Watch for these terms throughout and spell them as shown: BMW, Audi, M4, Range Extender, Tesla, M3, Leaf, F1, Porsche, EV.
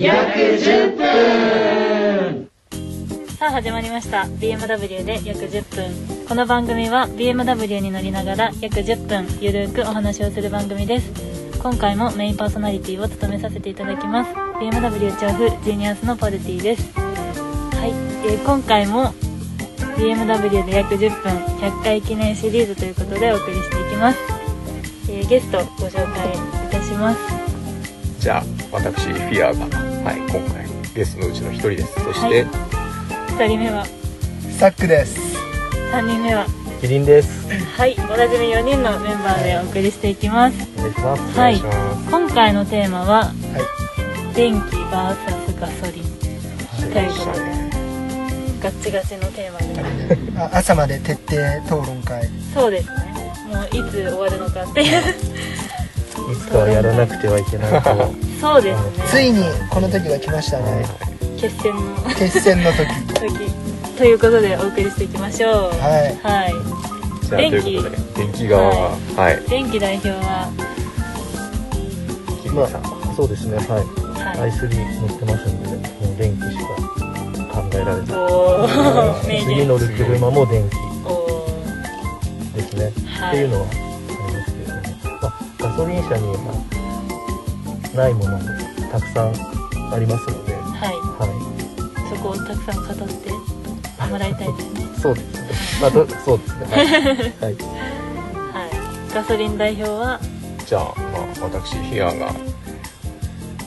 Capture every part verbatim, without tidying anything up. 約じゅっぷん。さあ始まりました ビーエムダブリュー で約じゅっぷん。この番組は ビーエムダブリュー に乗りながら約じゅっぷんゆるくお話をする番組です。今回もメインパーソナリティを務めさせていただきます ビーエムダブリュー 調布ジーニアスのパルティです。はい、えー、今回も ビーエムダブリュー で約じゅっぷんひゃっかい記念シリーズということでお送りしていきます。えー、ゲストご紹介いたします。じゃあ私フィアーが、はい、今回ゲストのうちのひとりです。そして、はい、ふたりめはサックです。さんにんめはキリンです。はい、おなじみよにんのメンバーでお送りしていきます。お願いします。はい、今回のテーマは、はい、電気 ブイエス ガソリンということで、はい、ガッチガチのテーマになります。朝まで徹底討論会。そうですね、もういつ終わるのかっていういつかはやらなくてはいけないとそうですね、ついにこの時が来ましたね。決戦の決戦の 時, 時ということでお送りしていきましょう。はい、はい、じゃあ電気ということで電気側は、はいはい、電気代表はキリンさん、まあ、そうですね、はい、はい、アイスリー 乗ってますんでもう電気しか考えられない。次乗る車も電気ですね、はい、っていうのはありますけどね、まあ、ガソリン車にないものもたくさんありますので、はいはい、そこをたくさん語ってもらいたいですね。そうですね。まあ、そうですね。はい。はい。ガソリン代表は。じゃあ、まあ、私ヒアが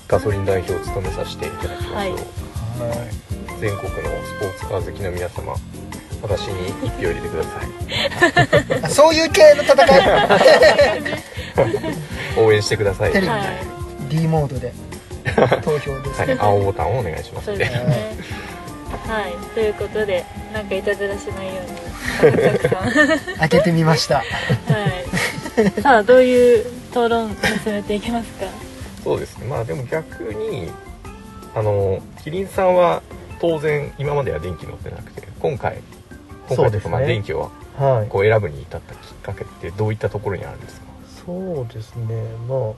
ガソリン代表を務めさせていただきましょう。はい。はい、全国のスポーツカー好きの皆様、私に一票入れてください。そういう系の戦い。応援してください。テレビ、はい、D モードで投票ですね。はい、青ボタンをお願いします。そうですね。はい、ということで、なんかいたずらしないようにたくさん開けてみました。はい、さあどういう討論進めていきますか。そうですね、まあでも逆にあのキリンさんは当然今までは電気乗ってなくて今回今回というかまあ電気をこう選ぶに至ったきっかけってどういったところにあるんですか。そうですね、まあ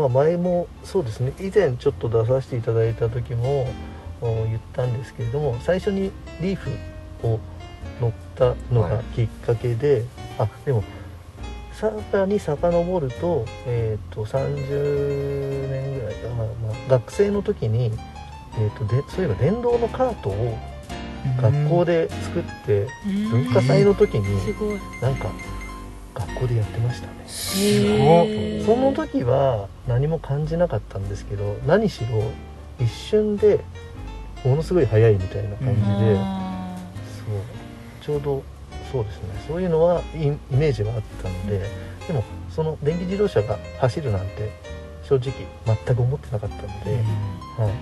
まあ前もそうですね、以前ちょっと出させていただいた時も言ったんですけれども、最初にリーフを乗ったのがきっかけで、はい、あでもさらに遡ると、えー、とさんじゅうねんぐらいかな、まあ、学生の時に、えー、とでそういえば電動のカートを学校で作って、うん、文化祭の時になんか学校でやってましたね。えー、その時は何も感じなかったんですけど、何しろ一瞬でものすごい早いみたいな感じで、そうちょうどそうですね、そういうのはイメージはあったので、うん、でもその電気自動車が走るなんて正直全く思ってなかったので、うん、はい、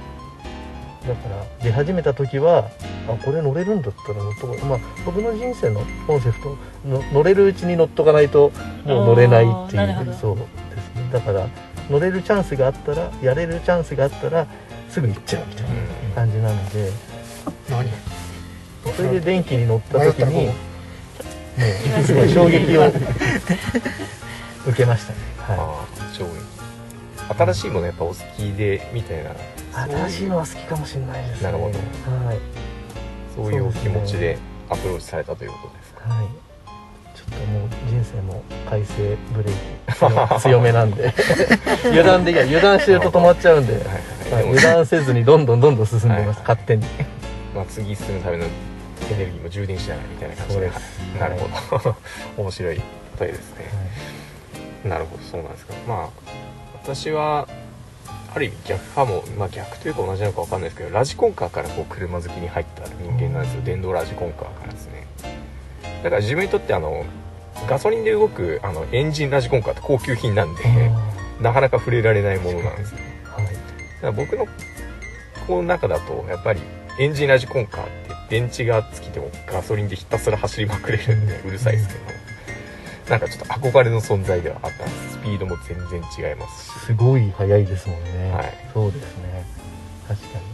だから出始めた時はあこれ乗れるんだったら乗っとこう、まあ、僕の人生のコンセプトの乗れるうちに乗っとかないともう乗れないっていう、そうですね、だから乗れるチャンスがあったらやれるチャンスがあったらすぐ行っちゃうみたいな感じなので、それで電気に乗った時にもうすごい衝撃を受けましたね。はい、新しいものやっぱお好きでみたいな。新しいのは好きかもしれないですね。なるほど、はい、そういうお気持ちでアプローチされたということですか。はい、ちょっともう人生も改正ブレーキ強めなんで油断できない、油断してると止まっちゃうんで、油断せずにどんどんどんどん進んでます、はいはい、勝手に、まあ、次進むためのエネルギーも充電しながらみたいな感じで、はい、なるほど面白い例えですね、はい、なるほど、そうなんですか。まあ私はある意味逆かも、まあ、逆というか同じなのか分かんないですけど、ラジコンカーからこう車好きに入った人間なんですよ、うん、電動ラジコンカーからですね。だから自分にとってあのガソリンで動くあのエンジンラジコンカーって高級品なんで、うん、なかなか触れられないものなんですね。僕のこの中だとやっぱりエンジンラジコンカーって電池が尽きてもガソリンでひたすら走りまくれるんでうるさいですけど、なんかちょっと憧れの存在ではあったんです。スピードも全然違いますし、すごい速いですもんね。はい、そうですね、確かに。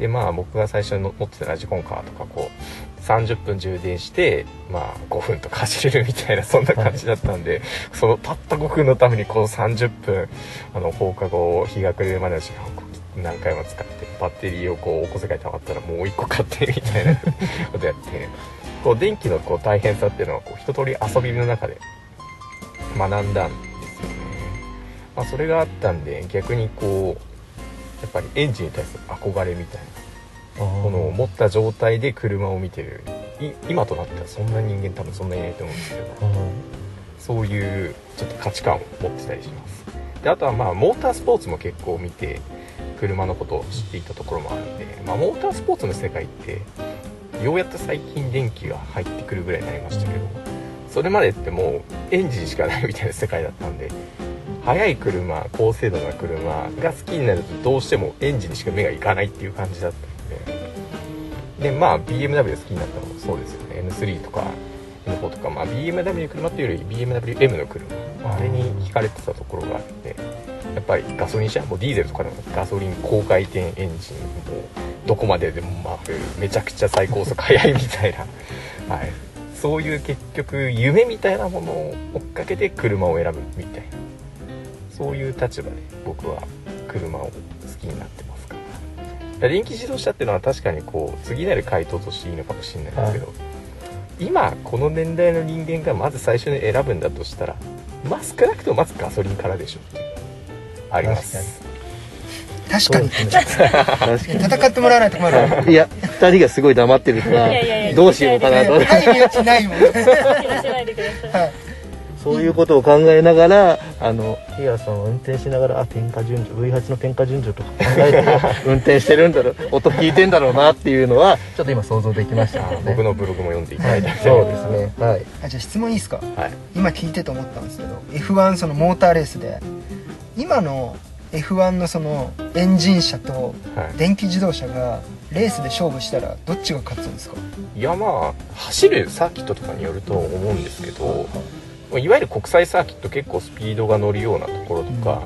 でまあ僕が最初に乗ってたラジコンカーとかこうさんじゅっぷん充電して、まあ、ごふんとか走れるみたいなそんな感じだったんで、はい、そのたったごふんのためにこのさんじゅっぷんあの放課後日が暮れるまでの時間を何回も使ってバッテリーをこうお小遣い貯まったらもういっこ買ってみたいなことやってこう電気のこう大変さっていうのはこう一通り遊びの中で学んだんですよね、まあ、それがあったんで逆にこうやっぱりエンジンに対する憧れみたいなものを持った状態で車を見てる今となってはそんな人間多分そんなにいないと思うんですけど、そういうちょっと価値観を持ってたりします。であとはまあモータースポーツも結構見て車のことを知っていたところもあるんで、まあ、モータースポーツの世界ってようやっと最近電気が入ってくるぐらいになりましたけど、それまでってもうエンジンしかないみたいな世界だったんで、速い車高精度な車が好きになるとどうしてもエンジンにしか目がいかないっていう感じだったんで、でまあ ビーエムダブリュー 好きになったのもそうですよね。 エムスリー とか エムフォー とか、まあ、ビーエムダブリュー の車っていうより ビーエムダブリューエム の車、まあ、あれに惹かれてたところがあってやっぱりガソリン車もうディーゼルとかでもガソリン高回転エンジンもどこまででも回るめちゃくちゃ最高速速いみたいな、はい、そういう結局夢みたいなものを追っかけて車を選ぶみたいなそういう立場で僕は車を好きになってますから。電気自動車っていうのは確かにこう次なる回答としていいのかもしれないですけど、はい、今この年代の人間がまず最初に選ぶんだとしたら、まあ、少なくともまずガソリンからでしょっていうあります。確かに。戦ってもらわないと困る。いや二人がすごい黙ってるからどうしようかなと。はい、余地ないもん。そういうことを考えながら、あのティアさんは運転しながら、あ、点火順序 ブイエイト の点火順序とか考えて運転してるんだろう、音聞いてんだろうなっていうのはちょっと今想像できましたね。僕のブログも読んでいただいた。そうですね。はい。あ、じゃあ質問いいですか。はい。今聞いてと思ったんですけど、エフワン そのモーターレースで今の エフワン のそのエンジン車と電気自動車がレースで勝負したらどっちが勝つんですか？いや、まあ走るサーキットとかによると思うんですけど、いわゆる国際サーキット結構スピードが乗るようなところとか、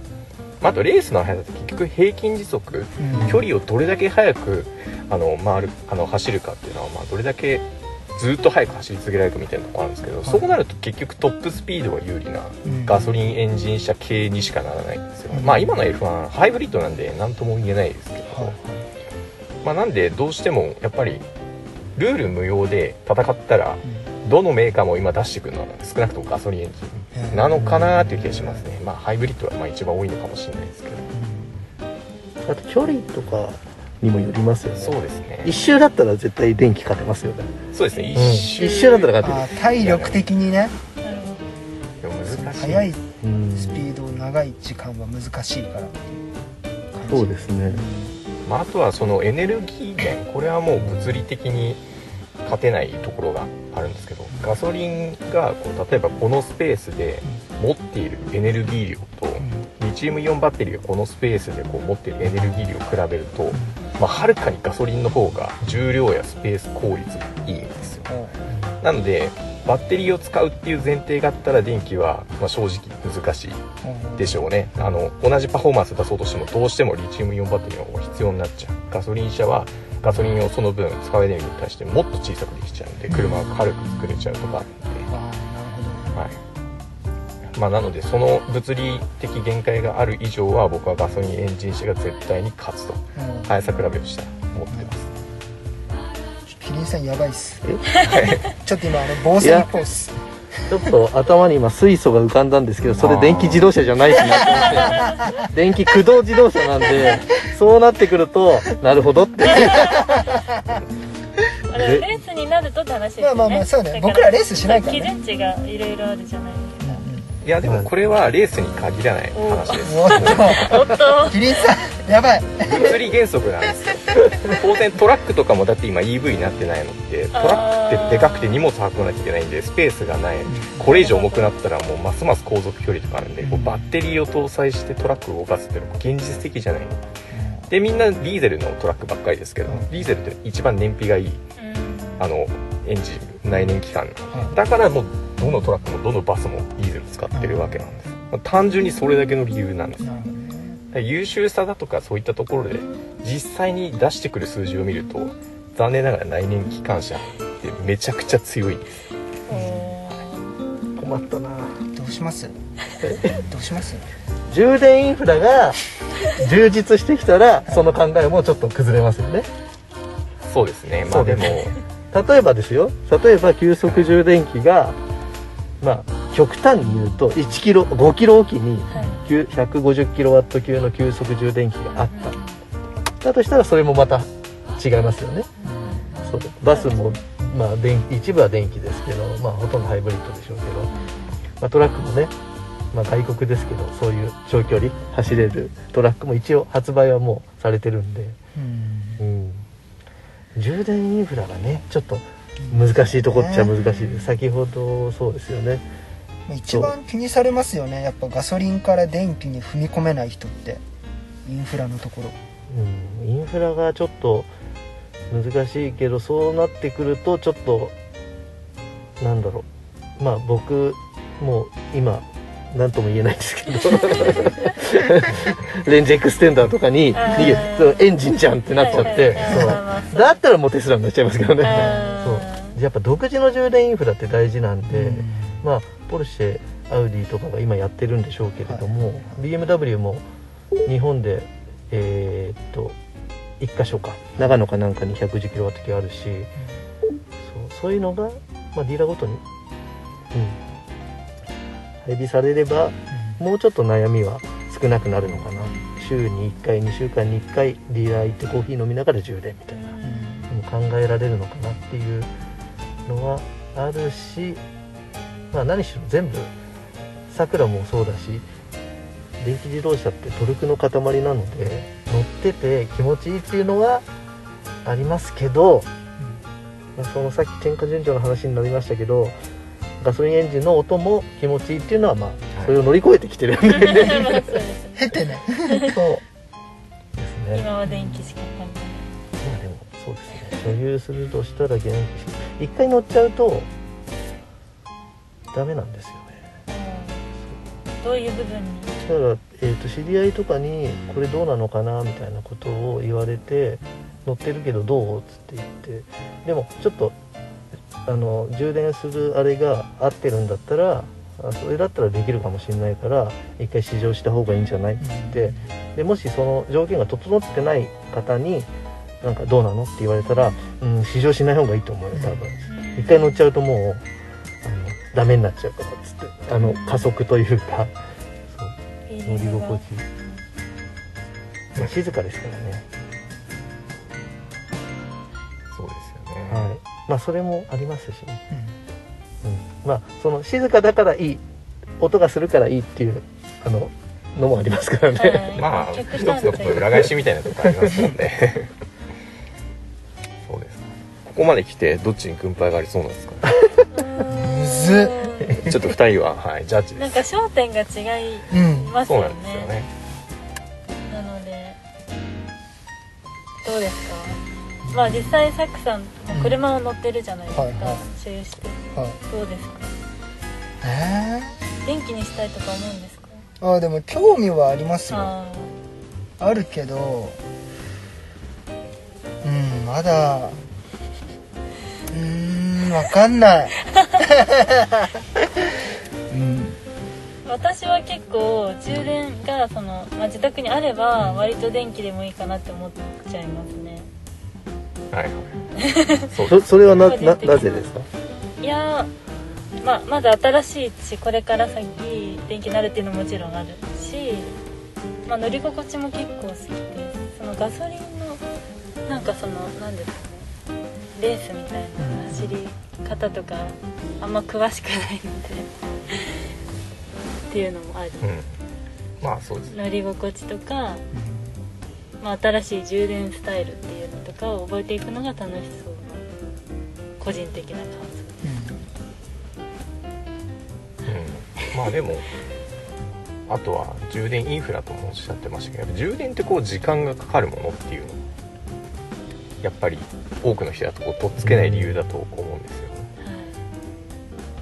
うん、あとレースの速さって結局平均時速、うん、距離をどれだけ速くあの回るあの走るかっていうのは、まあどれだけずっと速く走り続けられるかみたいなところあるんですけど、はい、そうなると結局トップスピードが有利なガソリンエンジン車系にしかならないんですよ、うん、まあ今の エフワン ハイブリッドなんで何とも言えないですけど、はい、まあなんでどうしてもやっぱりルール無用で戦ったらどのメーカーも今出してくるのは少なくともガソリンエンジンなのかなという気がしますね、うん、まあハイブリッドはまあ一番多いのかもしれないですけど、うん、あと距離とかにもよりますよね。そうですね。一周だったら絶対電気勝てますよね。そうですね。一周、うん、一周だったら勝てる。体力的にね。でも難しい。速いスピード長い時間は難しいから。そうですね。まああとはそのエネルギー源、これはもう物理的に勝てないところがあるんですけど、ガソリンがこう例えばこのスペースで持っているエネルギー量とリチウムイオンバッテリーがこのスペースでこう持っているエネルギー量を比べると。まあ、はるかにガソリンの方が重量やスペース効率がいいんですよ。なのでバッテリーを使うっていう前提があったら電気はまあ正直難しいでしょうね。あの同じパフォーマンス出そうとしてもどうしてもリチウムイオンバッテリーの方が必要になっちゃう。ガソリン車はガソリンをその分使うエネルギーに対してもっと小さくできちゃうんで車が軽く作れちゃうとかあるので、はい、まあ、なのでその物理的限界がある以上は僕はガソリンエンジン車が絶対に勝つと速さ比べをした思ってます。キリンさんやばいっす。ちょっと今あの防水っぽいっす。ちょっと頭に今水素が浮かんだんですけど、それ電気自動車じゃないしなと思って電気駆動自動車なんで、そうなってくるとなるほどって。レースになると楽しいですね。まあまあそうね。僕らレースしないからね。基準値がいろいろあるじゃないですか。いやでもこれはレースに限らない話です。キリンさんやばい。物理原則なんですよ。当然トラックとかもだって今 イーブイ になってないので、トラックってでかくて荷物運ばなきゃいけないんでスペースがない。これ以上重くなったらもうますます航続距離とかあるんで、こうバッテリーを搭載してトラックを動かすっていうのも現実的じゃない。でみんなディーゼルのトラックばっかりですけど、ディーゼルって一番燃費がいいあのエンジン内燃機関だから、もうどのトラックもどのバスもディーゼル使ってるわけなんです。単純にそれだけの理由なんです。優秀さだとかそういったところで実際に出してくる数字を見ると残念ながら内燃機関車ってめちゃくちゃ強い。困ったな。どうします？どうします？充電インフラが充実してきたらその考えもちょっと崩れますよね。そうですね。まあでも例えばですよ。例えば急速充電器がまあ極端に言うといちキロごキロおきにひゃくごじゅうキロワット級の急速充電器があった。だとしたらそれもまた違いますよね。そうバスもまあ電気一部は電気ですけど、まあほとんどハイブリッドでしょうけど、まあ、トラックもね。まあ、外国ですけどそういう長距離走れるトラックも一応発売はもうされてるんで、うん、うん、充電インフラがねちょっと難しいとこっちゃ難しいです、ね、先ほどそうですよね一番気にされますよねやっぱガソリンから電気に踏み込めない人ってインフラのところ、うん、インフラがちょっと難しいけどそうなってくるとちょっとなんだろうまあ僕もう今なんとも言えないですけどレンジエクステンダーとかに逃げそうエンジンじゃんってなっちゃってそうだったらもうテスラになっちゃいますけどねそうやっぱ独自の充電インフラって大事なんで、うん、まあポルシェアウディとかが今やってるんでしょうけれども、はい、ビーエムダブリュー も日本でえー、っといっか所か長野かなんかにひゃくじゅうキロワット級あるし、うん、そう、そういうのが、まあ、ディーラーごとに、うん配備されれば、うん、もうちょっと悩みは少なくなるのかな週にいっかいにしゅうかんにいっかいディーラー行ってコーヒー飲みながら充電みたいな、うん、考えられるのかなっていうのはあるし、まあ、何しろ全部さくらもそうだし電気自動車ってトルクの塊なので乗ってて気持ちいいっていうのはありますけど、うんまあ、そのさっき点火順調の話になりましたけどガソリンエンジンの音も気持ちいいっていうのはまあ、はい、それを乗り越えてきてるんで経てねそうですね今は電気しか買ってないまあでもそうですね所有するとしたら電気一回乗っちゃうとダメなんですよね、うん、どういう部分にだから、えーと、知り合いとかにこれどうなのかなみたいなことを言われて乗ってるけどどうっつって言ってでもちょっとあの充電するあれが合ってるんだったらそれだったらできるかもしれないから一回試乗した方がいいんじゃないって言ってでもしその条件が整ってない方になんかどうなのって言われたら、うん、試乗しない方がいいと思うよ多分一回乗っちゃうともうあのダメになっちゃうからっつってあの加速というかそう乗り心地、まあ、静かですからねそうですよね、はいまあそれもありますしね、うんうん、まあその静かだからいい音がするからいいっていうあののもありますからね、はい、まあ一つやっぱ裏返しみたいなとこありますもんねそうですねここまで来てどっちに軍配がありそうなんですかむずっちょっとふたりは、はい、ジャッジですなんか焦点が違いますよね、うん、そうなんですよねなのでどうですかまあ実際サクさん車を乗ってるじゃないですか、うんはいはい、所有して、はい、どうですか、えー、電気にしたいとか思うんですかあでも興味はありますよ あ, あるけどうんまだうんわかんない、うん、私は結構充電がその、まあ、自宅にあれば割と電気でもいいかなって思っちゃいますねはいはい、そ, それは な, な, なぜですかいや、まあ、まだ新しいしこれから先電気になるっていうのももちろんあるし、まあ、乗り心地も結構好きでそのガソリンのなんかその何ですかねレースみたいな走り方とかあんま詳しくないのでっていうのもある、うんまあそうですね、乗り心地とか、まあ、新しい充電スタイルっていうのとかを覚えていくのが楽しそうな個人的な感想、うんうん、まあでもあとは充電インフラともおっしゃってましたけど充電ってこう時間がかかるものっていうのやっぱり多くの人だとこうとっつけない理由だと思うんですよ、うんはい、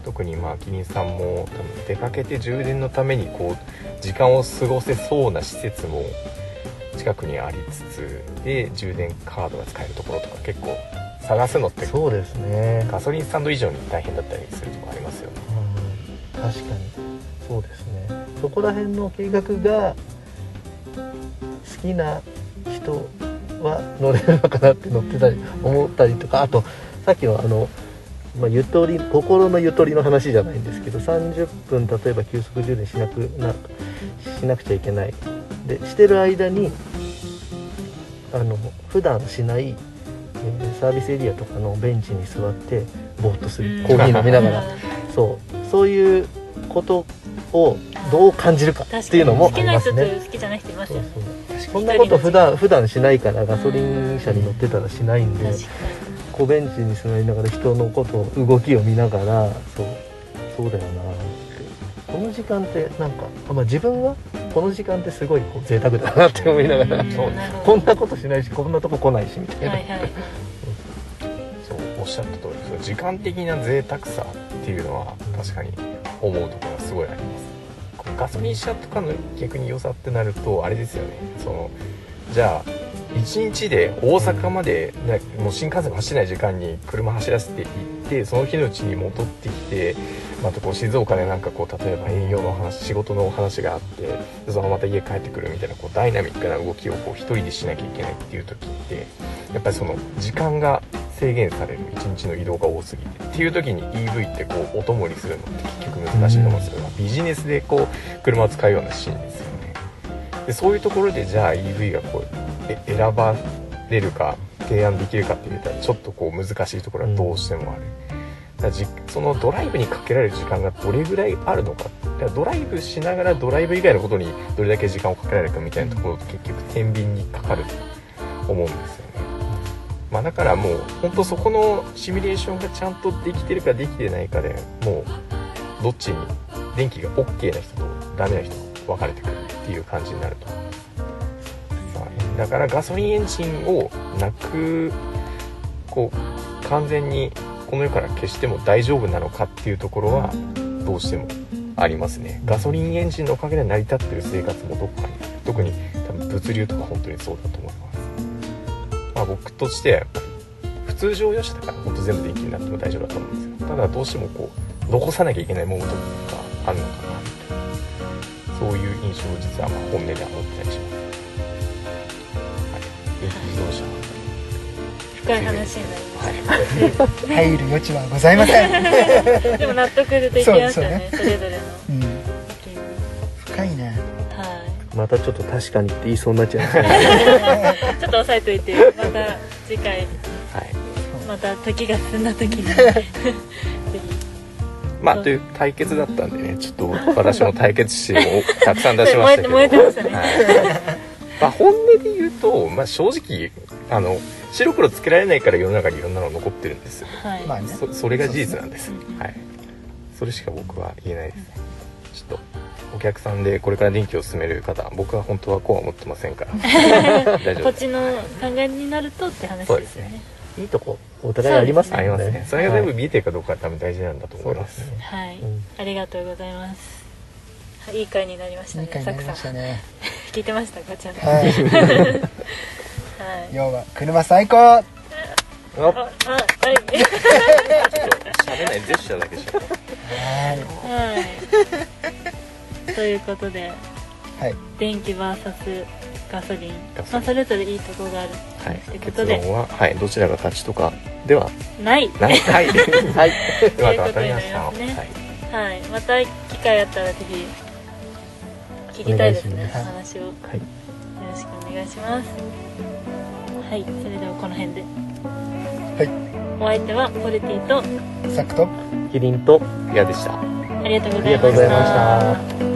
特にまあキリンさんも多分出かけて充電のためにこう時間を過ごせそうな施設も近くにありつつで充電カードが使えるところとか結構探すのってそうですね、ガソリンスタンド以上に大変だったりするとこありますよね、うん、確かにそうですね。そこら辺の計画が好きな人は乗れるのかなって乗ってたり思ったりとか、あとさっきのあの、まあ、ゆとり心のゆとりの話じゃないんですけど、さんじゅっぷん例えば急速充電しなくなしなくちゃいけないでしてる間にあの普段しない、えー、サービスエリアとかのベンチに座ってぼーっとする、コーヒー飲みながらそうそういうことをどう感じるかっていうのもありますね。好きな人と好きじゃない人いますよね。そんなこと普段普段しないから、ガソリン車に乗ってたらしないんで、こうベンチに座りながら人のことを動きを見ながら、そうそうだよなって、この時間ってなんか、まあ、自分はこの時間ってすごいこう贅沢だなって思いながら、うん、そうこんなことしないしこんなとこ来ないしみたいな、はいはい、そうおっしゃった通り、その時間的な贅沢さっていうのは確かに思うところがすごいあります。ガソリン車とかの逆に良さってなるとあれですよね、そのじゃあいちにちで大阪まで、うん、もう新幹線が走らない時間に車走らせて行ってその日のうちに戻ってきて、またこう静岡でなんかこう例えば営業の話仕事のお話があってそのまた家帰ってくるみたいなこうダイナミックな動きをこう一人でしなきゃいけないっていう時ってやっぱりその時間が制限される、いちにちの移動が多すぎてっていう時に イーブイ ってこうお供にするのって結局難しいと思うんですけど、ビジネスでこう車を使うようなシーンですよね。でそういうところでじゃあ イーブイ がこう選ばれるか提案できるかって言ったらちょっとこう難しいところはどうしてもある。だじそのドライブにかけられる時間がどれぐらいあるのか、だドライブしながらドライブ以外のことにどれだけ時間をかけられるかみたいなところ結局天秤にかかると思うんですよね。まあ、だからもう本当そこのシミュレーションがちゃんとできてるかできてないかでもうどっちに電気が OK な人とダメな人と分かれてくるっていう感じになると、まあ、だからガソリンエンジンをなくこう完全にこの世から消しても大丈夫なのかっていうところはどうしてもありますね。ガソリンエンジンのおかげで成り立ってる生活もどこかに、特に多分物流とか本当にそうだと思います。まあ、僕として普通乗用車だから本当全部電気になっても大丈夫だと思うんですよ。ただどうしてもこう残さなきゃいけないものとかあるのかなみたいな、そういう印象を実はまあ本音では持ってたりします。電気自動車深い話になりました。入る余地はございません。でも納得できましたね、 そうですよね、それぞれの、うん、深いね。またちょっと確かにって言いそうになっちゃいますね。ちょっと抑えといて、また次回、はい、また時が進んだ時にまあという対決だったんでね、ちょっと私も対決心をたくさん出しましたけど燃えてましたね、はいまあ、本音で言うと、まあ、正直あの白黒つけられないから世の中にいろんなの残ってるんですよ、はい、そ, それが事実なんです、はい、それしか僕は言えないですね。ちょっとお客さんでこれから電気を進める方、僕は本当はこうは思ってませんから大丈夫、こっちの考えになるとって話ですよね。そうですね、いいとこお互いありますね。ありますね。それが全部見えてるかどうかは多分大事なんだと思います。はい、うん、ありがとうございます。いい回になりましたね。サクさん聞いてましたかちゃんと、はい、要は車最高あ、はい、ちょっと喋らないジェスチャーだけしよう。はいということで、はい、電気 ブイエス ガソリン、まあ、それぞれいいところがあるということで、はい、結論は、はい、どちらが勝ちとかではないないはいということになりますね。はい、はい、また機会あったらぜひ聞きたいですね、お話を、はい、よろしくお願いします。はい、それではこの辺で、はい、お相手はポルティとサクとキリンとリアでした。ありがとうございました。